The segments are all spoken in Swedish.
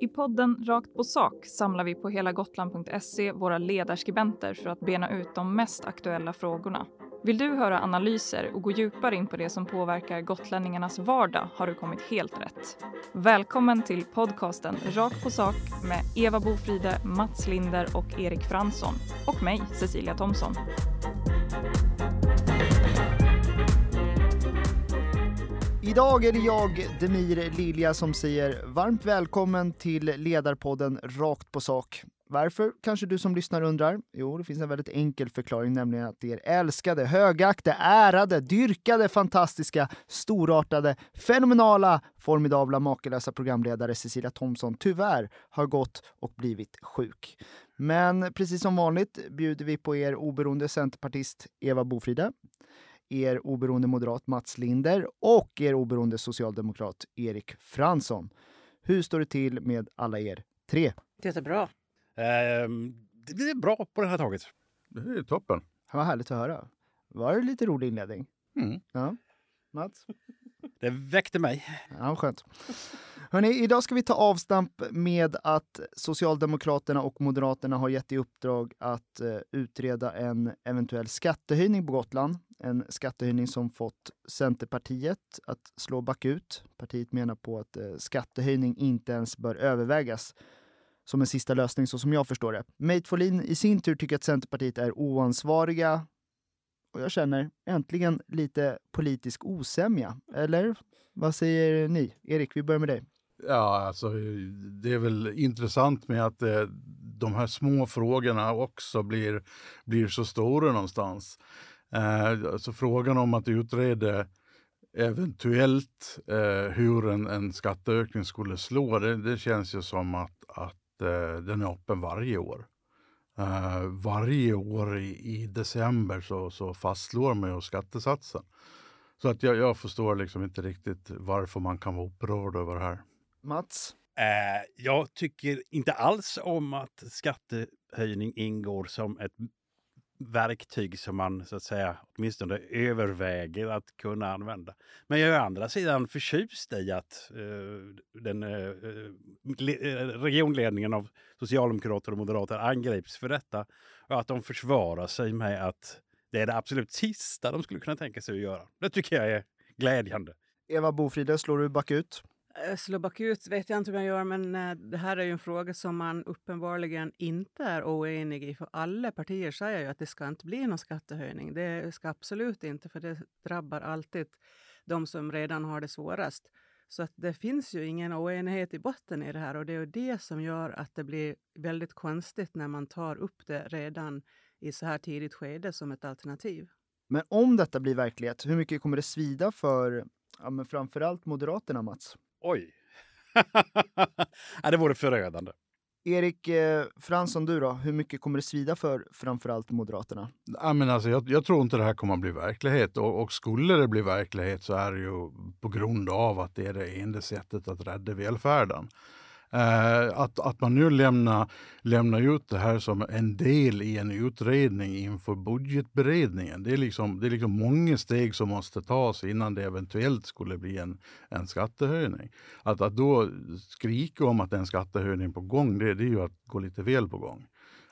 I podden Rakt på sak samlar vi på helagotland.se våra ledarskribenter för att bena ut de mest aktuella frågorna. Vill du höra analyser och gå djupare in på det som påverkar gotlänningarnas vardag har du kommit helt rätt. Välkommen till podcasten Rakt på sak med Eva Bofride, Mats Linder och Erik Fransson. Och mig, Cecilia Thomson. Idag är det jag, Demir Lilja, som säger varmt välkommen till ledarpodden Rakt på sak. Varför? Kanske du som lyssnar undrar. Jo, det finns en väldigt enkel förklaring, nämligen att er älskade, högaktade, ärade, dyrkade, fantastiska, storartade, fenomenala, formidabla, makelösa programledare Cecilia Thomson tyvärr har gått och blivit sjuk. Men precis som vanligt bjuder vi på er oberoende centerpartist Eva Bofride, er oberoende moderat Mats Linder och er oberoende socialdemokrat Erik Fransson. Hur står det till med alla er tre? Det är bra. Det är bra på det här taget. Det är toppen. Vad härligt att höra. Var det lite rolig inledning? Mm. Ja. Mats? Det väckte mig. Ja, skönt. Hörrni, idag ska vi ta avstamp med att Socialdemokraterna och Moderaterna har gett i uppdrag att utreda en eventuell skattehöjning på Gotland. En skattehöjning som fått Centerpartiet att slå bakut. Partiet menar på att skattehöjning inte ens bör övervägas som en sista lösning, så som jag förstår det. Mejt Folin i sin tur tycker att Centerpartiet är oansvariga. Och jag känner äntligen lite politisk osämja. Eller vad säger ni? Erik, vi börjar med dig. Ja, alltså det är väl intressant med att de här små frågorna också blir så stora någonstans. Alltså frågan om att utreda eventuellt hur en skatteökning skulle slå, det känns ju som att den är öppen varje år. Varje år i december så fastslår man ju skattesatsen. Så att jag förstår liksom inte riktigt varför man kan vara upprörd över det här. Mats? Jag tycker inte alls om att skattehöjning ingår som ett verktyg som man så att säga åtminstone överväger att kunna använda. Men jag är å andra sidan förtjust i att regionledningen av Socialdemokrater och Moderater angrips för detta och att de försvarar sig med att det är det absolut sista de skulle kunna tänka sig att göra. Det tycker jag är glädjande. Eva Bofride, slår du bakut? Slå bakut vet jag inte vad jag gör, men det här är ju en fråga som man uppenbarligen inte är oenig i. För alla partier säger ju att det ska inte bli någon skattehöjning. Det ska absolut inte, för det drabbar alltid de som redan har det svårast. Så att det finns ju ingen oenighet i botten i det här, och det är ju det som gör att det blir väldigt konstigt när man tar upp det redan i så här tidigt skede som ett alternativ. Men om detta blir verklighet, hur mycket kommer det svida för men framförallt Moderaterna, Mats? Oj, det vore förödande. Erik Fransson, du då? Hur mycket kommer det svida för framförallt Moderaterna? Ja, men alltså, jag tror inte det här kommer att bli verklighet. Och skulle det bli verklighet så är det ju på grund av att det är det enda sättet att rädda välfärden. Att man nu lämnar ut det här som en del i en utredning inför budgetberedningen, det är liksom många steg som måste tas innan det eventuellt skulle bli en skattehöjning. Att då skrika om att det är en skattehöjning på gång, det är ju att gå lite väl på gång.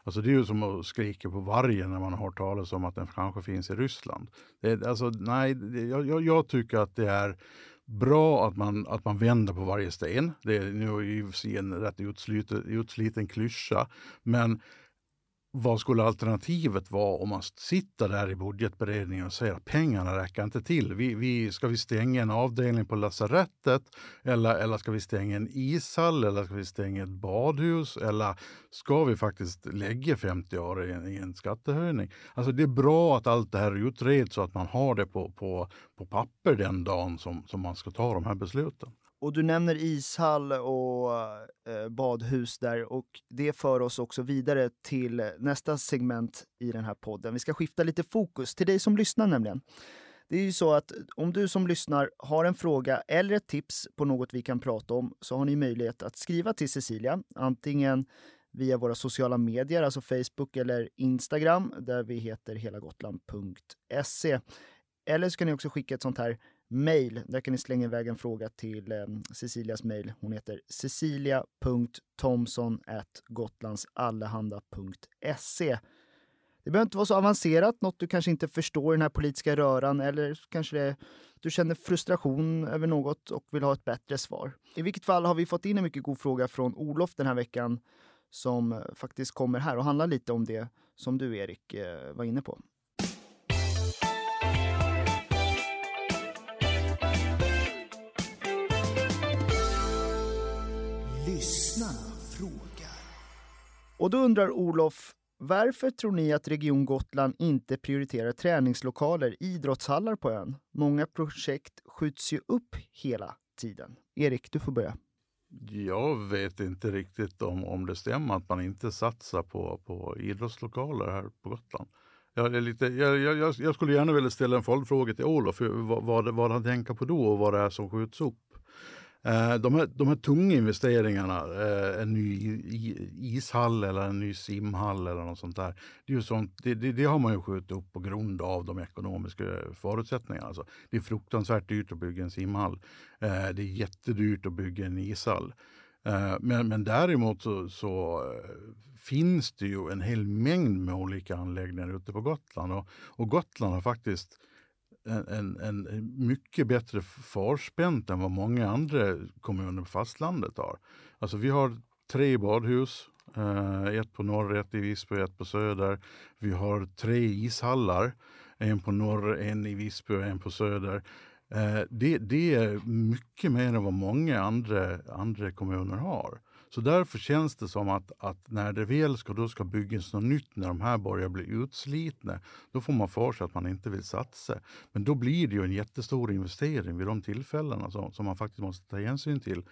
Alltså det är ju som att skrika på vargen när man har talas om att den kanske finns i Ryssland. Jag tycker att det är bra att man vänder på varje sten. Det är nu en rätt utsliten klyscha. Men vad skulle alternativet vara om man sitter där i budgetberedningen och säger att pengarna räcker inte till? Ska vi stänga en avdelning på lasarettet? Eller ska vi stänga en ishall? Eller ska vi stänga ett badhus? Eller ska vi faktiskt lägga 50 öre i en skattehöjning? Alltså det är bra att allt det här utreds så att man har det på papper den dagen som man ska ta de här besluten. Och du nämner ishall och badhus där, och det för oss också vidare till nästa segment i den här podden. Vi ska skifta lite fokus till dig som lyssnar nämligen. Det är ju så att om du som lyssnar har en fråga eller ett tips på något vi kan prata om, så har ni möjlighet att skriva till Cecilia. Antingen via våra sociala medier, alltså Facebook eller Instagram, där vi heter helagotland.se. Eller så kan ni också skicka ett sånt här mejl. Där kan ni slänga iväg en fråga till Cecilias mejl. Hon heter cecilia.thomson@gotlandsallehanda.se. Det behöver inte vara så avancerat, något du kanske inte förstår i den här politiska röran, eller kanske du känner frustration över något och vill ha ett bättre svar. I vilket fall har vi fått in en mycket god fråga från Olof den här veckan som faktiskt kommer här och handlar lite om det som du, Erik, var inne på. Lyssna fråga. Och då undrar Olof: varför tror ni att Region Gotland inte prioriterar träningslokaler, idrottshallar på ön? Många projekt skjuts ju upp hela tiden. Erik, du får börja. Jag vet inte riktigt om det stämmer att man inte satsar på idrottslokaler här på Gotland. Jag skulle gärna vilja ställa en följdfråga till Olof. Vad han tänker på då och vad det är som skjuts upp. De här tunga investeringarna, en ny ishall eller en ny simhall eller något sånt där, det är ju sånt, det har man ju skjutit upp på grund av de ekonomiska förutsättningarna. Alltså, det är fruktansvärt dyrt att bygga en simhall. Det är jättedyrt att bygga en ishall. Men däremot så finns det ju en hel mängd med olika anläggningar ute på Gotland. Och Gotland har faktiskt en mycket bättre förspänt än vad många andra kommuner på fastlandet har. Alltså vi har 3 badhus, ett på norr, ett i Visby, ett på söder. Vi har 3 ishallar, en på norr, en i Visby och en på söder. Det är mycket mer än vad många andra kommuner har. Så därför känns det som att när det väl ska byggas något nytt, när de här börjar bli utslitna, då får man för sig att man inte vill satsa. Men då blir det ju en jättestor investering vid de tillfällena som man faktiskt måste ta hänsyn till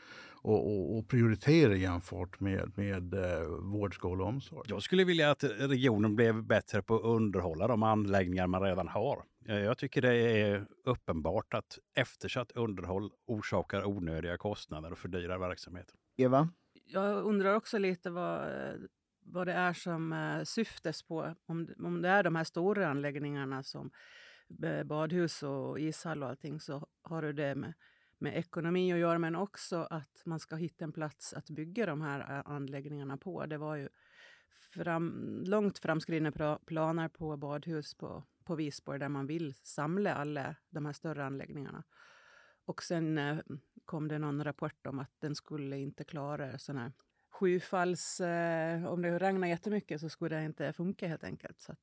och prioritera jämfört med vård, skola och omsorg. Jag skulle vilja att regionen blev bättre på att underhålla de anläggningar man redan har. Jag tycker det är uppenbart att eftersatt underhåll orsakar onödiga kostnader och fördyrar verksamheten. Eva? Jag undrar också lite vad det är som syftas på. Om det är de här stora anläggningarna som badhus och ishall och allting, så har det med ekonomi att göra. Men också att man ska hitta en plats att bygga de här anläggningarna på. Det var ju långt framskridna planer på badhus på Visborg där man vill samla alla de här större anläggningarna. Och sen kom det någon rapport om att den skulle inte klara sådana här skyfalls... om det regnar jättemycket så skulle det inte funka helt enkelt. Så att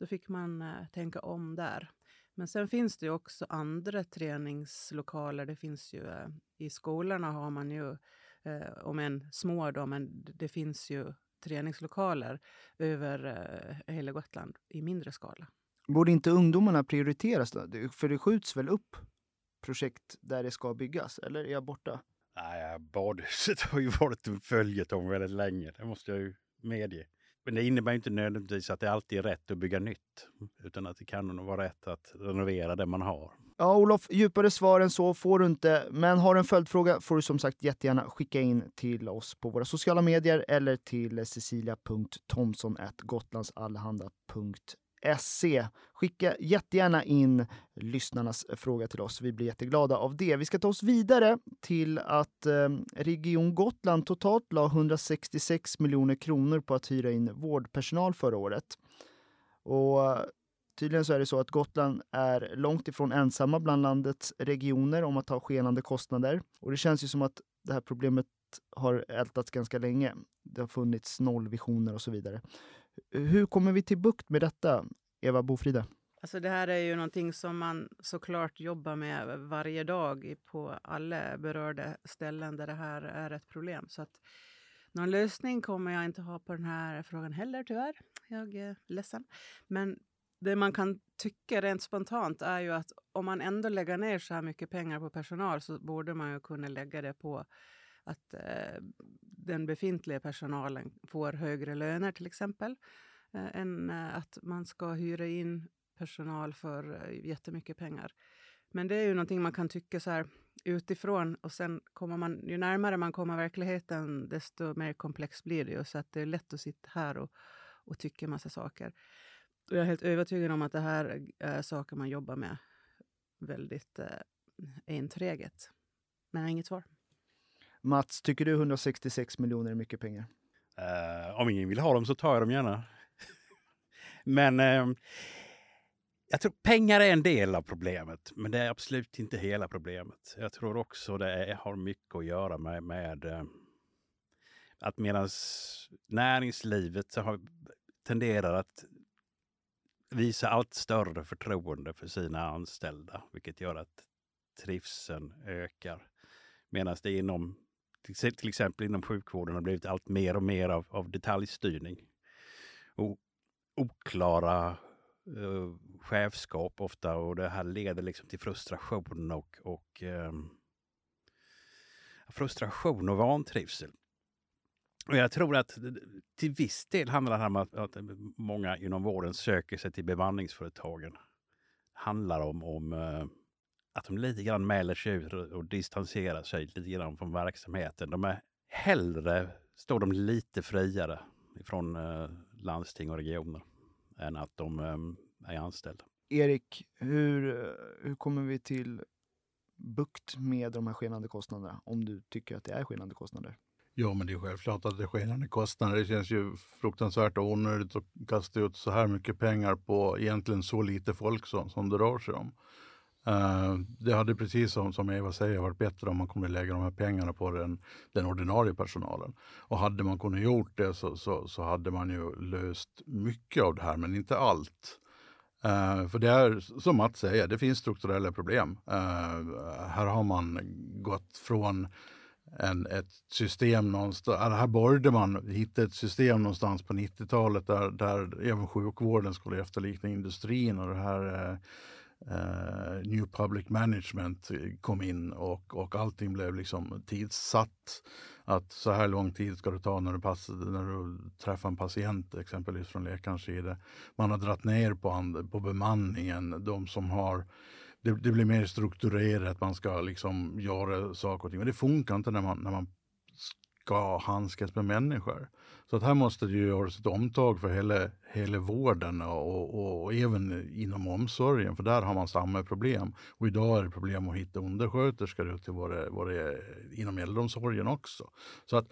då fick man tänka om där. Men sen finns det ju också andra träningslokaler. Det finns ju i skolorna har man ju, om en små då, men det finns ju träningslokaler över hela Gotland i mindre skala. Borde inte ungdomarna prioriteras då? För det skjuts väl upp projekt där det ska byggas, eller är jag borta? Nej, badhuset har ju varit en följetong väldigt länge, det måste jag ju medge. Men det innebär ju inte nödvändigtvis att det alltid är rätt att bygga nytt, utan att det kan nog vara rätt att renovera det man har. Ja, Olof, djupare svar än så får du inte, men har du en följdfråga får du som sagt jättegärna skicka in till oss på våra sociala medier eller till cecilia.thomson@gotlandsallehanda.se. Skicka jättegärna in lyssnarnas fråga till oss. Vi blir jätteglada av det. Vi ska ta oss vidare till att Region Gotland totalt la 166 miljoner kronor på att hyra in vårdpersonal förra året. Och tydligen så är det så att Gotland är långt ifrån ensamma bland landets regioner om att ha skenande kostnader. Och det känns ju som att det här problemet har ältats ganska länge. Det har funnits nollvisioner och så vidare. Hur kommer vi till bukt med detta, Eva Bofride? Alltså det här är ju någonting som man såklart jobbar med varje dag på alla berörda ställen där det här är ett problem. Så att någon lösning kommer jag inte ha på den här frågan heller tyvärr. Jag är ledsen. Men det man kan tycka rent spontant är ju att om man ändå lägger ner så här mycket pengar på personal så borde man ju kunna lägga det på att den befintliga personalen får högre löner till exempel. Än att man ska hyra in personal för jättemycket pengar. Men det är ju någonting man kan tycka så här utifrån. Och sen kommer man, ju närmare man kommer verkligheten desto mer komplex blir det ju. Så att det är lätt att sitta här och tycka en massa saker. Och jag är helt övertygad om att det här är saker man jobbar med väldigt enträget. Men jag har inget svar. Mats, tycker du 166 miljoner är mycket pengar? Om ingen vill ha dem så tar jag dem gärna. Men jag tror pengar är en del av problemet. Men det är absolut inte hela problemet. Jag tror också det har mycket att göra med att medan näringslivet tenderar att visa allt större förtroende för sina anställda. Vilket gör att trivseln ökar. Medan det inom, till exempel inom sjukvården, har blivit allt mer och mer av detaljstyrning. Och oklara chefskap ofta, och det här leder liksom till frustration frustration och vantrivsel. Och jag tror att till viss del handlar det här om att många inom vården söker sig till bemanningsföretagen. Handlar om att de lite grann mäler sig ut och distanserar sig lite grann från verksamheten. De är hellre, står de lite friare från landsting och regioner än att de är anställda. Erik, hur kommer vi till bukt med de här skenande kostnaderna, om du tycker att det är skenande kostnader? Ja, men det är självklart att det är skenande kostnader. Det känns ju fruktansvärt onödigt att kasta ut så här mycket pengar på egentligen så lite folk som det rör sig om. Det hade precis som Eva säger varit bättre om man kunde lägga de här pengarna på den ordinarie personalen. Och hade man kunnat gjort det så hade man ju löst mycket av det här, men inte allt. För det är, som Mats säger, det finns strukturella problem. Här har man gått från ett system någonstans, här började man hitta ett system någonstans på 90-talet där även sjukvården skulle efterlikna industrin, och det här New Public Management kom in och allting blev liksom tidsatt, att så här lång tid ska du ta när du träffar en patient exempelvis från läkarens sida. Man har dratt ner på bemanningen, de som har det blir mer strukturerat, man ska liksom göra saker och ting, men det funkar inte när man ska handskas med människor. Så att här måste det ju göras ett omtag för hela vården och även inom omsorgen, för där har man samma problem. Och idag är det problem att hitta undersköterskor till våra inom äldreomsorgen också. Så att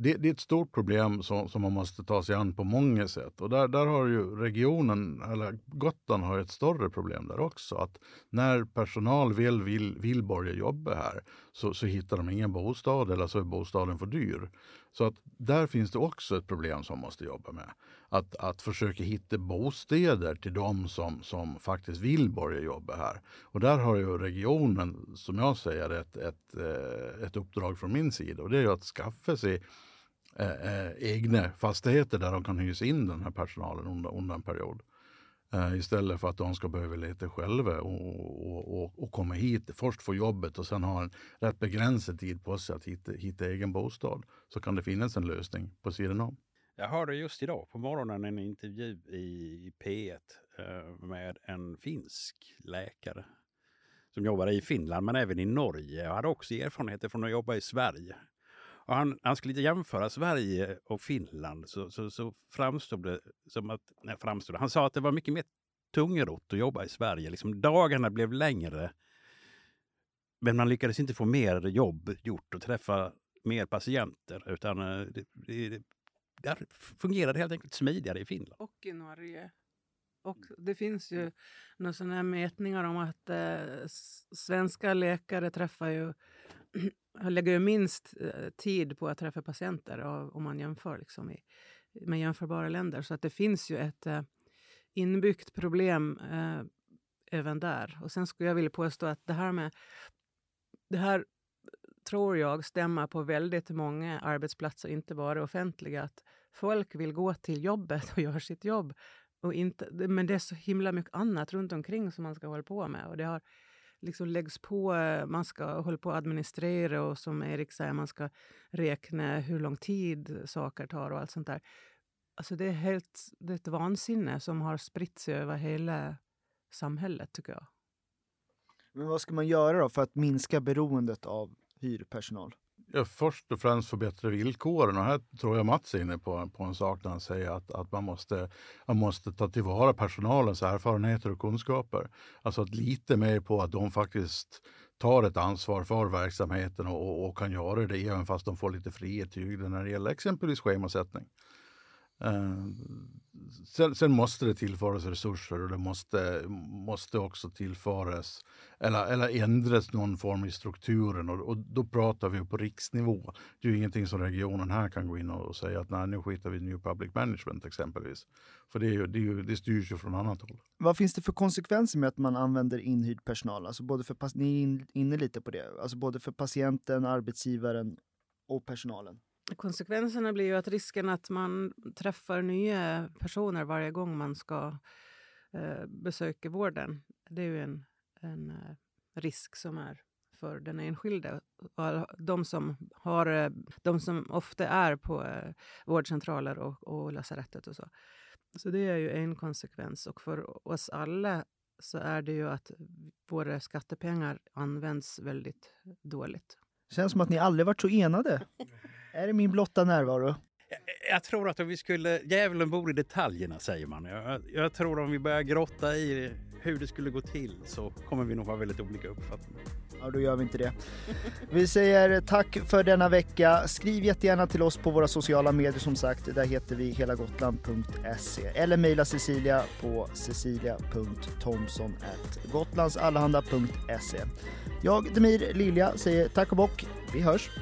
det är ett stort problem som man måste ta sig an på många sätt. Och där har ju regionen, eller Gotland har ett större problem där också. Att när personal vill börja jobba här så hittar de ingen bostad, eller så är bostaden för dyr. Så att där finns det också ett problem som man måste jobba med. Att försöka hitta bostäder till de som faktiskt vill börja jobba här. Och där har ju regionen, som jag säger, ett uppdrag från min sida. Och det är ju att skaffa sig egna fastigheter där de kan hysa in den här personalen under en period. Istället för att de ska behöva lite själva och komma hit, först få jobbet och sen ha en rätt begränsad tid på sig att hitta egen bostad, så kan det finnas en lösning på sidan om. Jag hörde just idag på morgonen en intervju i P1 med en finsk läkare som jobbar i Finland men även i Norge, och hade också erfarenheter från att jobba i Sverige. Och han skulle lite jämföra Sverige och Finland, så framstod det som att... Nej, framstod det. Han sa att det var mycket mer tungrot att jobba i Sverige. Liksom, dagarna blev längre, men man lyckades inte få mer jobb gjort och träffa mer patienter. Utan där fungerade helt enkelt smidigare i Finland. Och i Norge. Och det finns ju några sådana här mätningar om att svenska läkare träffar ju... Jag lägger ju minst tid på att träffa patienter om man jämför liksom med jämförbara länder. Så att det finns ju ett inbyggt problem även där. Och sen skulle jag vilja påstå att det här tror jag stämmer på väldigt många arbetsplatser, inte bara offentliga. Att folk vill gå till jobbet och göra sitt jobb. Och inte, men det är så himla mycket annat runt omkring som man ska hålla på med. Och det har... liksom läggs på, man ska hålla på att administrera, och som Erik säger, man ska räkna hur lång tid saker tar och allt sånt där. Alltså det är ett vansinne som har spritt sig över hela samhället, tycker jag. Men vad ska man göra då för att minska beroendet av hyrpersonal? Ja, först och främst förbättra villkoren, och här tror jag Mats är inne på en sak där han säger att man måste ta tillvara personalens erfarenheter och kunskaper. Alltså att lite mer på att de faktiskt tar ett ansvar för verksamheten och kan göra det även fast de får lite frihet i tygden när det gäller exempelvis schemasättning. Sen måste det tillföras resurser, och det måste också tillföras eller ändras någon form i strukturen, och då pratar vi på riksnivå. Det är ju ingenting som regionen här kan gå in och säga att nej, nu skitar vi New Public Management exempelvis, för det styrs ju från annat håll. Vad finns det för konsekvenser med att man använder inhyrd personal? Alltså både för, ni är inne lite på det, alltså både för patienten, arbetsgivaren och personalen. Konsekvenserna blir ju att risken att man träffar nya personer varje gång man ska besöka vården. Det är ju en risk som är för den enskilde. De som ofta är på vårdcentraler och lasarettet och så. Så det är ju en konsekvens. Och för oss alla så är det ju att våra skattepengar används väldigt dåligt. Det känns som att ni aldrig varit så enade. Är det min blotta närvaro? Jag tror att om vi skulle... Djävulen bor i detaljerna, säger man. Jag tror att om vi börjar grotta i hur det skulle gå till så kommer vi nog ha väldigt olika uppfattningar. Ja, då gör vi inte det. Vi säger tack för denna vecka. Skriv jättegärna till oss på våra sociala medier, som sagt. Där heter vi helagotland.se. Eller mejla Cecilia på cecilia.thomson@gotlandsallehanda.se. Jag, Demir Lilja, säger tack och bock. Vi hörs.